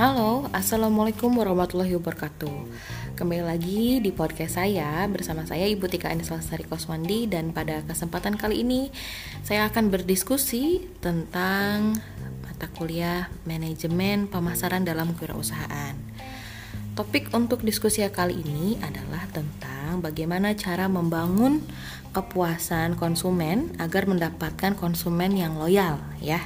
Halo, Assalamualaikum warahmatullahi wabarakatuh. Kembali lagi di podcast saya bersama saya Ibu Tika Annisa Lestari Koeswandi, dan pada kesempatan kali ini saya akan berdiskusi tentang mata kuliah Manajemen Pemasaran dalam Kewirausahaan. Topik untuk diskusi kali ini adalah tentang bagaimana cara membangun kepuasan konsumen agar mendapatkan konsumen yang loyal, ya.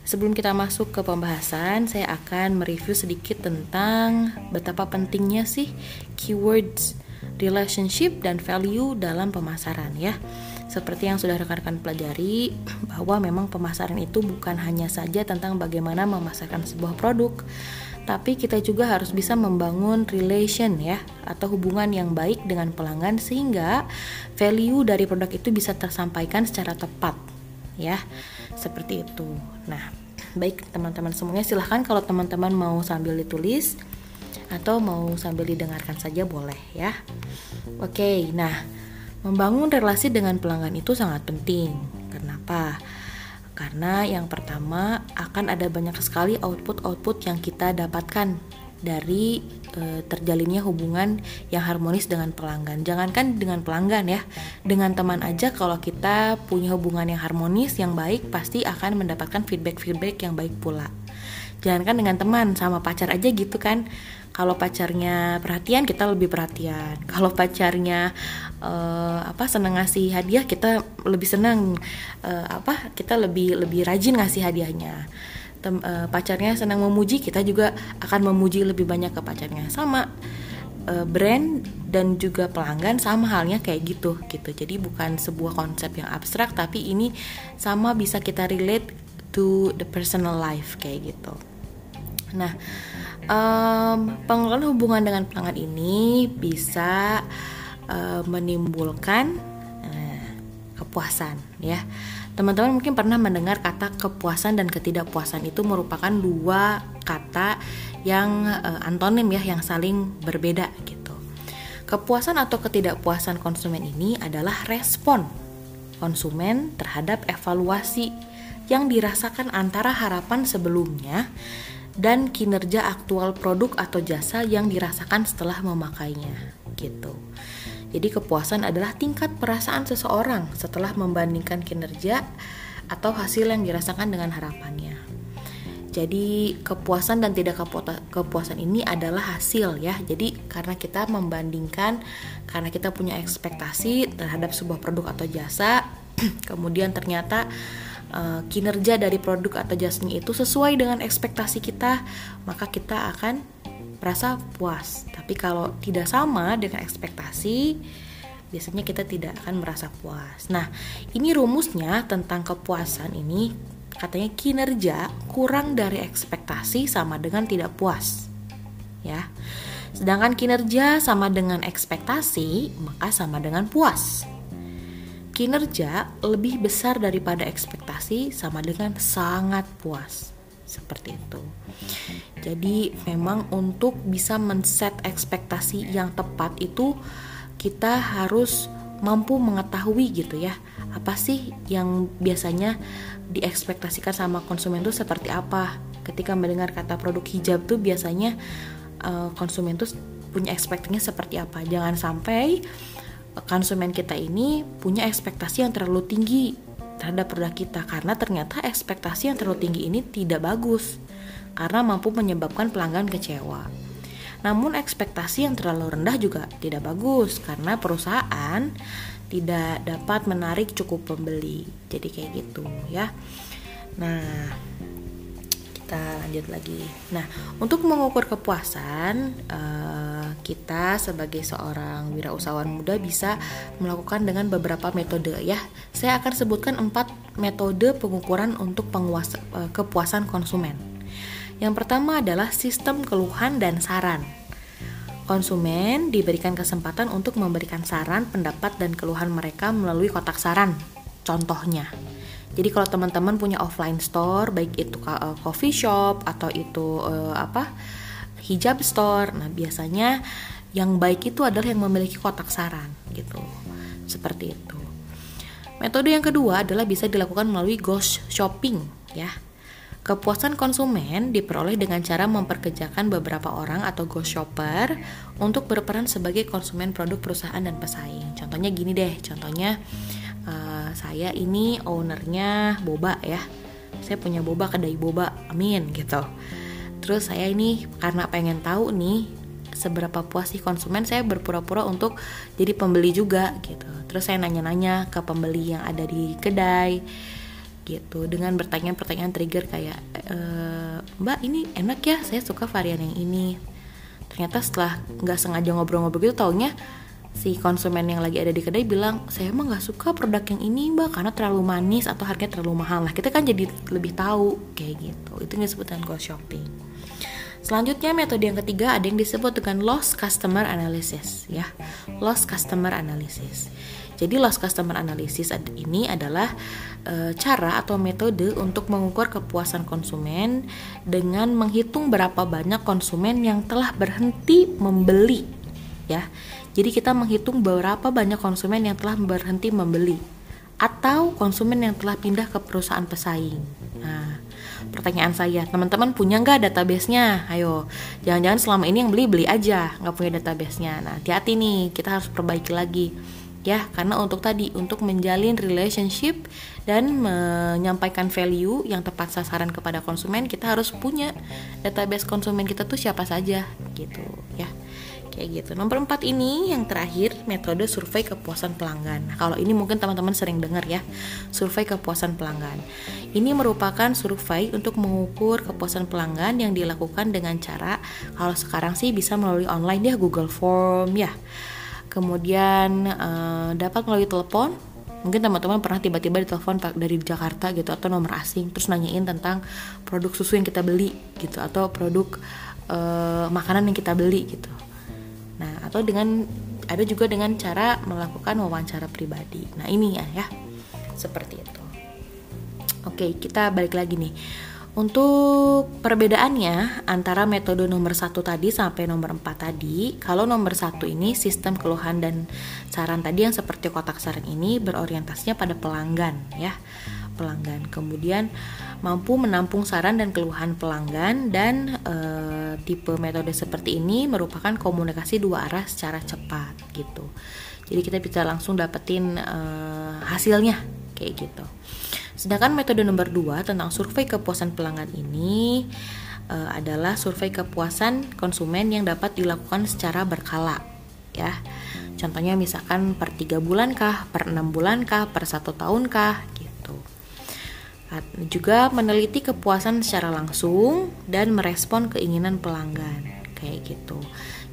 Sebelum kita masuk ke pembahasan, saya akan mereview sedikit tentang betapa pentingnya sih keywords, relationship, dan value dalam pemasaran, ya. Seperti yang sudah rekan-rekan pelajari, bahwa memang pemasaran itu bukan hanya saja tentang bagaimana memasarkan sebuah produk, tapi kita juga harus bisa membangun relation, ya, atau hubungan yang baik dengan pelanggan sehingga value dari produk itu bisa tersampaikan secara tepat, ya, seperti itu. Nah, baik teman-teman semuanya, silahkan kalau teman-teman mau sambil ditulis atau mau sambil didengarkan saja boleh, ya. Oke, nah, membangun relasi dengan pelanggan itu sangat penting. Kenapa? Karena yang pertama, akan ada banyak sekali output-output yang kita dapatkan dari terjalinnya hubungan yang harmonis dengan pelanggan. Jangankan dengan pelanggan, ya, dengan teman aja kalau kita punya hubungan yang harmonis, yang baik, pasti akan mendapatkan feedback-feedback yang baik pula. Jangankan dengan teman, sama pacar aja gitu kan. Kalau pacarnya perhatian, kita lebih perhatian. Kalau pacarnya seneng ngasih hadiah, kita lebih seneng kita lebih rajin ngasih hadiahnya. Pacarnya senang memuji, kita juga akan memuji lebih banyak ke pacarnya. Sama brand dan juga pelanggan sama halnya kayak gitu. Jadi bukan sebuah konsep yang abstrak, tapi ini sama bisa kita relate to the personal life kayak gitu. Nah, pengelolaan hubungan dengan pelanggan ini bisa menimbulkan kepuasan, ya. Teman-teman mungkin pernah mendengar kata kepuasan dan ketidakpuasan itu merupakan dua kata yang antonim, ya, yang saling berbeda gitu. Kepuasan atau ketidakpuasan konsumen ini adalah respon konsumen terhadap evaluasi yang dirasakan antara harapan sebelumnya dan kinerja aktual produk atau jasa yang dirasakan setelah memakainya gitu. Jadi kepuasan adalah tingkat perasaan seseorang setelah membandingkan kinerja atau hasil yang dirasakan dengan harapannya. Jadi kepuasan dan tidak kepuasan ini adalah hasil, ya. Jadi karena kita membandingkan, karena kita punya ekspektasi terhadap sebuah produk atau jasa, kemudian ternyata kinerja dari produk atau jasanya itu sesuai dengan ekspektasi kita, maka kita akan merasa puas. Tapi kalau tidak sama dengan ekspektasi, biasanya kita tidak akan merasa puas. Nah, ini rumusnya tentang kepuasan ini, katanya kinerja kurang dari ekspektasi sama dengan tidak puas, ya. Sedangkan kinerja sama dengan ekspektasi, maka sama dengan puas. Kinerja lebih besar daripada ekspektasi sama dengan sangat puas, seperti itu. Jadi memang untuk bisa men-set ekspektasi yang tepat itu kita harus mampu mengetahui gitu, ya, apa sih yang biasanya diekspektasikan sama konsumen itu seperti apa. Ketika mendengar kata produk hijab tuh biasanya konsumen tuh punya ekspektasinya seperti apa. Jangan sampai konsumen kita ini punya ekspektasi yang terlalu tinggi terhadap produk kita, karena ternyata ekspektasi yang terlalu tinggi ini tidak bagus karena mampu menyebabkan pelanggan kecewa. Namun ekspektasi yang terlalu rendah juga tidak bagus karena perusahaan tidak dapat menarik cukup pembeli. Jadi kayak gitu, ya. Nah, kita lanjut lagi. Nah, untuk mengukur kepuasan, kita sebagai seorang wirausahawan muda bisa melakukan dengan beberapa metode, ya. Saya akan sebutkan 4 metode pengukuran untuk kepuasan konsumen. Yang pertama adalah sistem keluhan dan saran. Konsumen diberikan kesempatan untuk memberikan saran, pendapat, dan keluhan mereka melalui kotak saran. Contohnya, jadi kalau teman-teman punya offline store, baik itu coffee shop atau itu hijab store, nah biasanya yang baik itu adalah yang memiliki kotak saran gitu, seperti itu. Metode yang kedua adalah bisa dilakukan melalui ghost shopping, ya. Kepuasan konsumen diperoleh dengan cara memperkerjakan beberapa orang atau ghost shopper untuk berperan sebagai konsumen produk perusahaan dan pesaing. Contohnya gini deh, contohnya saya ini ownernya boba ya, saya punya boba, kedai boba, amin gitu. Terus saya ini karena pengen tahu nih seberapa puas sih konsumen, saya berpura-pura untuk jadi pembeli juga gitu. Terus saya nanya-nanya ke pembeli yang ada di kedai gitu dengan pertanyaan-pertanyaan trigger kayak, Mbak ini enak ya, saya suka varian yang ini. Ternyata setelah nggak sengaja ngobrol-ngobrol gitu, taunya si konsumen yang lagi ada di kedai bilang, saya emang nggak suka produk yang ini Mbak karena terlalu manis atau harganya terlalu mahal. Lah kita kan jadi lebih tahu kayak gitu. Itu yang disebut dengan ghost shopping. Selanjutnya metode yang ketiga ada yang disebut dengan lost customer analysis ya. Lost customer analysis. Jadi lost customer analysis ini adalah cara atau metode untuk mengukur kepuasan konsumen dengan menghitung berapa banyak konsumen yang telah berhenti membeli ya. Jadi kita menghitung berapa banyak konsumen yang telah berhenti membeli atau konsumen yang telah pindah ke perusahaan pesaing. Nah, pertanyaan saya, teman-teman punya nggak database-nya? Ayo, jangan-jangan selama ini yang beli aja, nggak punya database-nya. Nah, hati-hati nih, kita harus perbaiki lagi. Ya, karena untuk menjalin relationship dan menyampaikan value yang tepat sasaran kepada konsumen, kita harus punya database konsumen kita tuh siapa saja gitu ya, kayak gitu. Nomor 4 ini yang terakhir, metode survei kepuasan pelanggan. Nah, kalau ini mungkin teman-teman sering dengar ya, survei kepuasan pelanggan. Ini merupakan survei untuk mengukur kepuasan pelanggan yang dilakukan dengan cara, kalau sekarang sih bisa melalui online ya, Google Form ya. Kemudian dapat melalui telepon. Mungkin teman-teman pernah tiba-tiba ditelepon dari Jakarta gitu atau nomor asing, terus nanyain tentang produk susu yang kita beli gitu atau produk makanan yang kita beli gitu. Nah, atau ada juga dengan cara melakukan wawancara pribadi. Nah, ini ya seperti itu. Oke, kita balik lagi nih. Untuk perbedaannya antara metode nomor 1 tadi sampai nomor 4 tadi, kalau nomor 1 ini sistem keluhan dan saran tadi yang seperti kotak saran ini berorientasinya pada pelanggan ya, pelanggan. Kemudian mampu menampung saran dan keluhan pelanggan dan tipe metode seperti ini merupakan komunikasi dua arah secara cepat gitu. Jadi kita bisa langsung dapetin hasilnya kayak gitu. Sedangkan metode nomor 2 tentang survei kepuasan pelanggan ini adalah survei kepuasan konsumen yang dapat dilakukan secara berkala ya. Contohnya misalkan per 3 bulan kah, per 6 bulan kah, per 1 tahun kah gitu. Juga meneliti kepuasan secara langsung dan merespon keinginan pelanggan kayak gitu.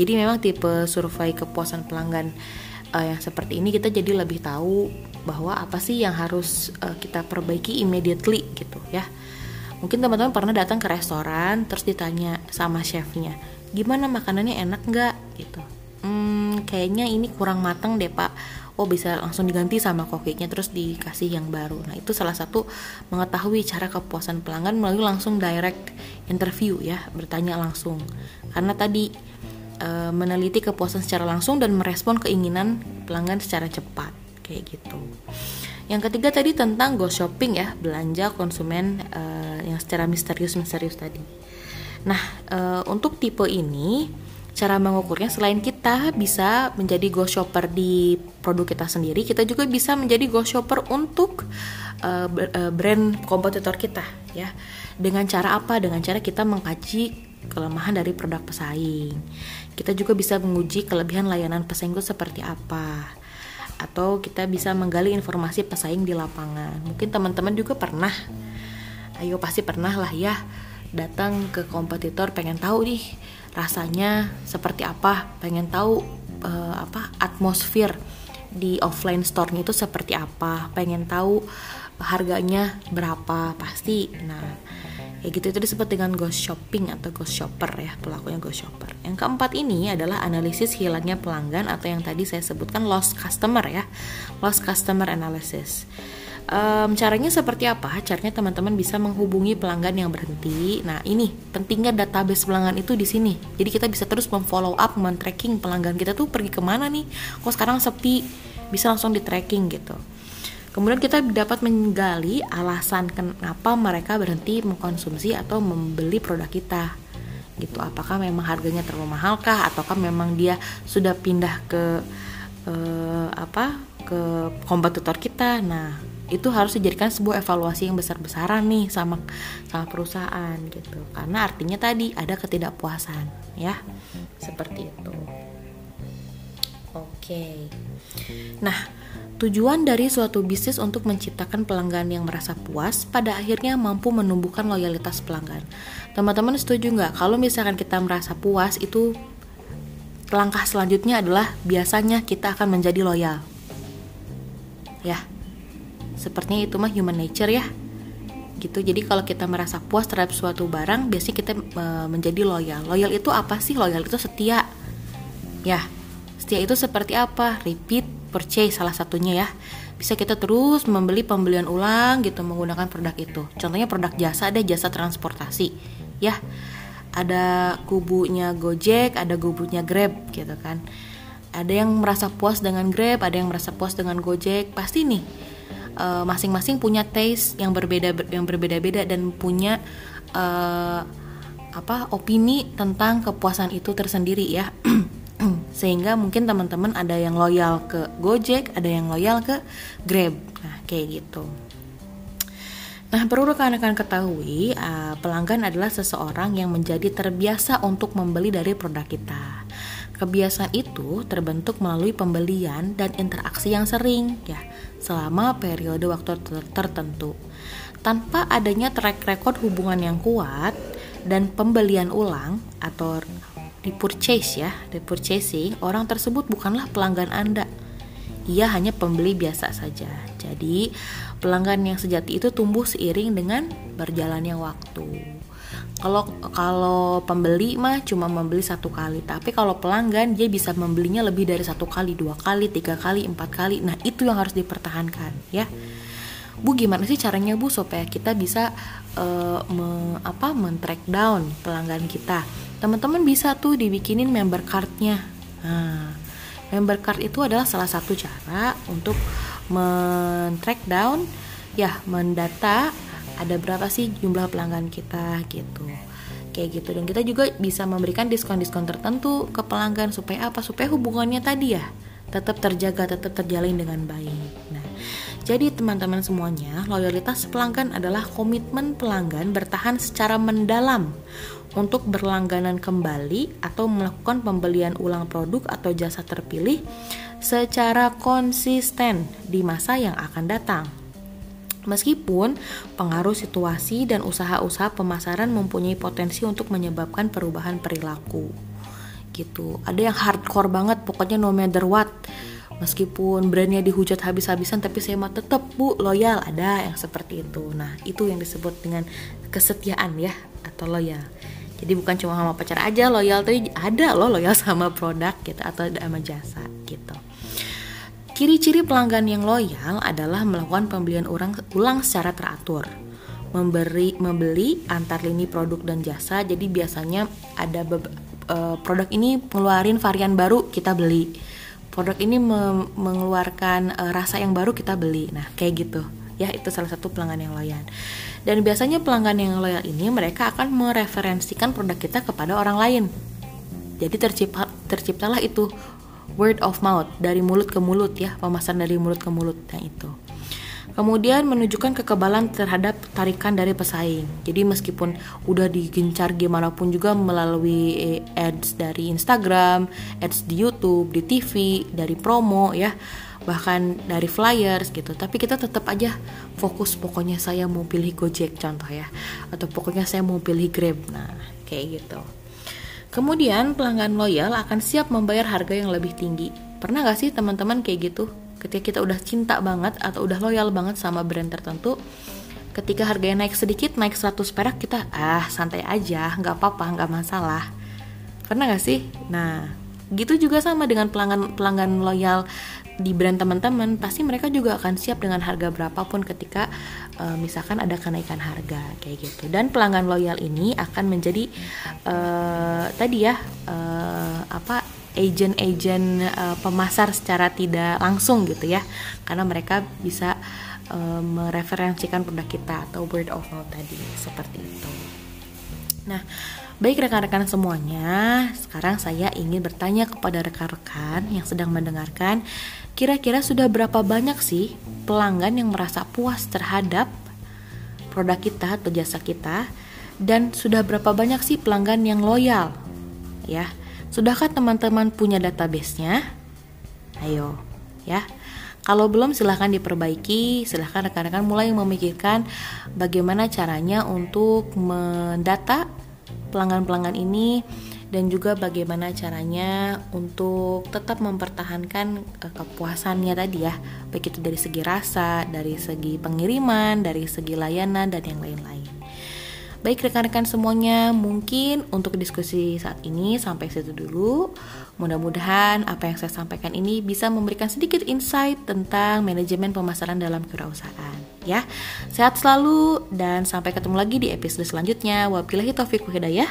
Jadi memang tipe survei kepuasan pelanggan yang seperti ini kita jadi lebih tahu bahwa apa sih yang harus kita perbaiki immediately gitu ya. Mungkin teman-teman pernah datang ke restoran terus ditanya sama chefnya, gimana makanannya enak nggak gitu. Kayaknya ini kurang matang deh Pak. Oh, bisa langsung diganti sama koknya terus dikasih yang baru. Nah, itu salah satu mengetahui cara kepuasan pelanggan melalui langsung direct interview ya, bertanya langsung. Karena tadi meneliti kepuasan secara langsung dan merespon keinginan pelanggan secara cepat. Kayak gitu. Yang ketiga tadi tentang ghost shopping ya, belanja konsumen yang secara misterius tadi. Nah, untuk tipe ini cara mengukurnya selain kita bisa menjadi ghost shopper di produk kita sendiri, kita juga bisa menjadi ghost shopper untuk brand kompetitor kita ya. Dengan cara apa? Dengan cara kita mengkaji kelemahan dari produk pesaing. Kita juga bisa menguji kelebihan layanan pesaing itu seperti apa. Atau kita bisa menggali informasi pesaing di lapangan. Mungkin teman-teman juga pernah, ayo pasti pernah lah ya, datang ke kompetitor pengen tahu nih rasanya seperti apa, pengen tahu atmosfer di offline store-nya itu seperti apa, pengen tahu harganya berapa pasti. Nah, ya gitu, itu disebut dengan ghost shopping atau ghost shopper ya, pelakunya ghost shopper. Yang keempat ini adalah analisis hilangnya pelanggan atau yang tadi saya sebutkan lost customer ya, lost customer analysis. Caranya seperti apa? Caranya teman-teman bisa menghubungi pelanggan yang berhenti. Nah, ini pentingnya database pelanggan itu di sini. Jadi kita bisa terus memfollow up, men-tracking pelanggan kita tuh pergi kemana nih, kok sekarang sepi, bisa langsung di-tracking gitu. Kemudian kita dapat menggali alasan kenapa mereka berhenti mengkonsumsi atau membeli produk kita. Gitu, apakah memang harganya terlalu mahalkah, ataukah memang dia sudah pindah ke kompetitor kita. Nah, itu harus dijadikan sebuah evaluasi yang besar-besaran nih sama perusahaan gitu. Karena artinya tadi ada ketidakpuasan, ya. Seperti itu. Oke. Nah, tujuan dari suatu bisnis untuk menciptakan pelanggan yang merasa puas, pada akhirnya mampu menumbuhkan loyalitas pelanggan. Teman-teman setuju nggak? Kalau misalkan kita merasa puas, itu langkah selanjutnya adalah biasanya kita akan menjadi loyal. Ya, sepertinya itu mah human nature ya. Gitu. Jadi kalau kita merasa puas terhadap suatu barang, biasanya kita menjadi loyal. Loyal itu apa sih? Loyal itu setia. Ya, setia itu seperti apa? Repeat purchase salah satunya ya. Bisa kita terus membeli pembelian ulang gitu menggunakan produk itu. Contohnya produk jasa, ada jasa transportasi ya. Ada kubunya Gojek, ada kubunya Grab gitu kan. Ada yang merasa puas dengan Grab, ada yang merasa puas dengan Gojek. Pasti nih masing-masing punya taste yang berbeda-beda dan punya opini tentang kepuasan itu tersendiri ya. Sehingga mungkin teman-teman ada yang loyal ke Gojek, ada yang loyal ke Grab. Nah, kayak gitu. Nah, perlu rekan-rekan ketahui, pelanggan adalah seseorang yang menjadi terbiasa untuk membeli dari produk kita. Kebiasaan itu terbentuk melalui pembelian dan interaksi yang sering ya, selama periode waktu tertentu. Tanpa adanya track record hubungan yang kuat dan pembelian ulang atau repurchasing, orang tersebut bukanlah pelanggan Anda. Ia hanya pembeli biasa saja. Jadi, pelanggan yang sejati itu tumbuh seiring dengan berjalannya waktu. Kalau pembeli mah cuma membeli satu kali, tapi kalau pelanggan dia bisa membelinya lebih dari satu kali, dua kali, tiga kali, empat kali. Nah, itu yang harus dipertahankan, ya. Bu, gimana sih caranya Bu supaya kita bisa men-track down pelanggan kita? Teman-teman bisa tuh dibikinin member card-nya. Nah, member card itu adalah salah satu cara untuk men-track down, ya, mendata ada berapa sih jumlah pelanggan kita gitu. Kayak gitu, dan kita juga bisa memberikan diskon-diskon tertentu ke pelanggan supaya apa? Supaya hubungannya tadi ya tetap terjaga, tetap terjalin dengan baik. Nah, jadi teman-teman semuanya, loyalitas pelanggan adalah komitmen pelanggan bertahan secara mendalam untuk berlangganan kembali atau melakukan pembelian ulang produk atau jasa terpilih secara konsisten di masa yang akan datang. Meskipun pengaruh situasi dan usaha-usaha pemasaran mempunyai potensi untuk menyebabkan perubahan perilaku. Gitu. Ada yang hardcore banget, pokoknya no matter what. Meskipun brandnya dihujat habis-habisan, tapi saya mah tetap Bu loyal. Ada yang seperti itu. Nah, itu yang disebut dengan kesetiaan ya, atau loyal. Jadi bukan cuma sama pacar aja loyal, tapi ada loh loyal sama produk gitu, atau sama jasa gitu. Ciri-ciri pelanggan yang loyal adalah melakukan pembelian ulang secara teratur, membeli antar lini produk dan jasa. Jadi biasanya ada produk ini ngeluarin varian baru, kita beli. Produk ini mengeluarkan rasa yang baru, kita beli. Nah, kayak gitu ya, itu salah satu pelanggan yang loyal. Dan biasanya pelanggan yang loyal ini mereka akan mereferensikan produk kita kepada orang lain. Jadi terciptalah itu word of mouth, dari mulut ke mulut ya, pemasaran dari mulut ke mulut. Nah, itu kemudian menunjukkan kekebalan terhadap tarikan dari pesaing. Jadi meskipun udah digencar gimana pun juga melalui ads dari Instagram, ads di YouTube, di TV, dari promo ya, bahkan dari flyers gitu, tapi kita tetap aja fokus, pokoknya saya mau pilih Gojek contoh ya, atau pokoknya saya mau pilih Grab. Nah, kayak gitu. Kemudian pelanggan loyal akan siap membayar harga yang lebih tinggi. Pernah gak sih teman-teman kayak gitu? Ketika kita udah cinta banget atau udah loyal banget sama brand tertentu, ketika harganya naik sedikit, naik 100 perak, kita santai aja, gak apa-apa, gak masalah. Pernah gak sih? Nah, gitu juga sama dengan pelanggan loyal di brand teman-teman. Pasti mereka juga akan siap dengan harga berapapun ketika misalkan ada kenaikan harga kayak gitu. Dan pelanggan loyal ini akan menjadi agen-agen pemasar secara tidak langsung gitu ya, karena mereka bisa mereferensikan produk kita atau word of mouth tadi, seperti itu. Nah, baik rekan-rekan semuanya, sekarang saya ingin bertanya kepada rekan-rekan yang sedang mendengarkan, kira-kira sudah berapa banyak sih pelanggan yang merasa puas terhadap produk kita atau jasa kita, dan sudah berapa banyak sih pelanggan yang loyal? Ya, sudahkah teman-teman punya database-nya? Ayo, ya. Kalau belum silahkan diperbaiki, silahkan rekan-rekan mulai memikirkan bagaimana caranya untuk mendata pelanggan-pelanggan ini, dan juga bagaimana caranya untuk tetap mempertahankan kepuasannya tadi ya, baik itu dari segi rasa, dari segi pengiriman, dari segi layanan, dan yang lain-lain. Baik rekan-rekan semuanya, mungkin untuk diskusi saat ini sampai situ dulu. Mudah-mudahan apa yang saya sampaikan ini bisa memberikan sedikit insight tentang manajemen pemasaran dalam kewirausahaan. Ya, sehat selalu dan sampai ketemu lagi di episode selanjutnya. Wabillahi taufiq wal hidayah.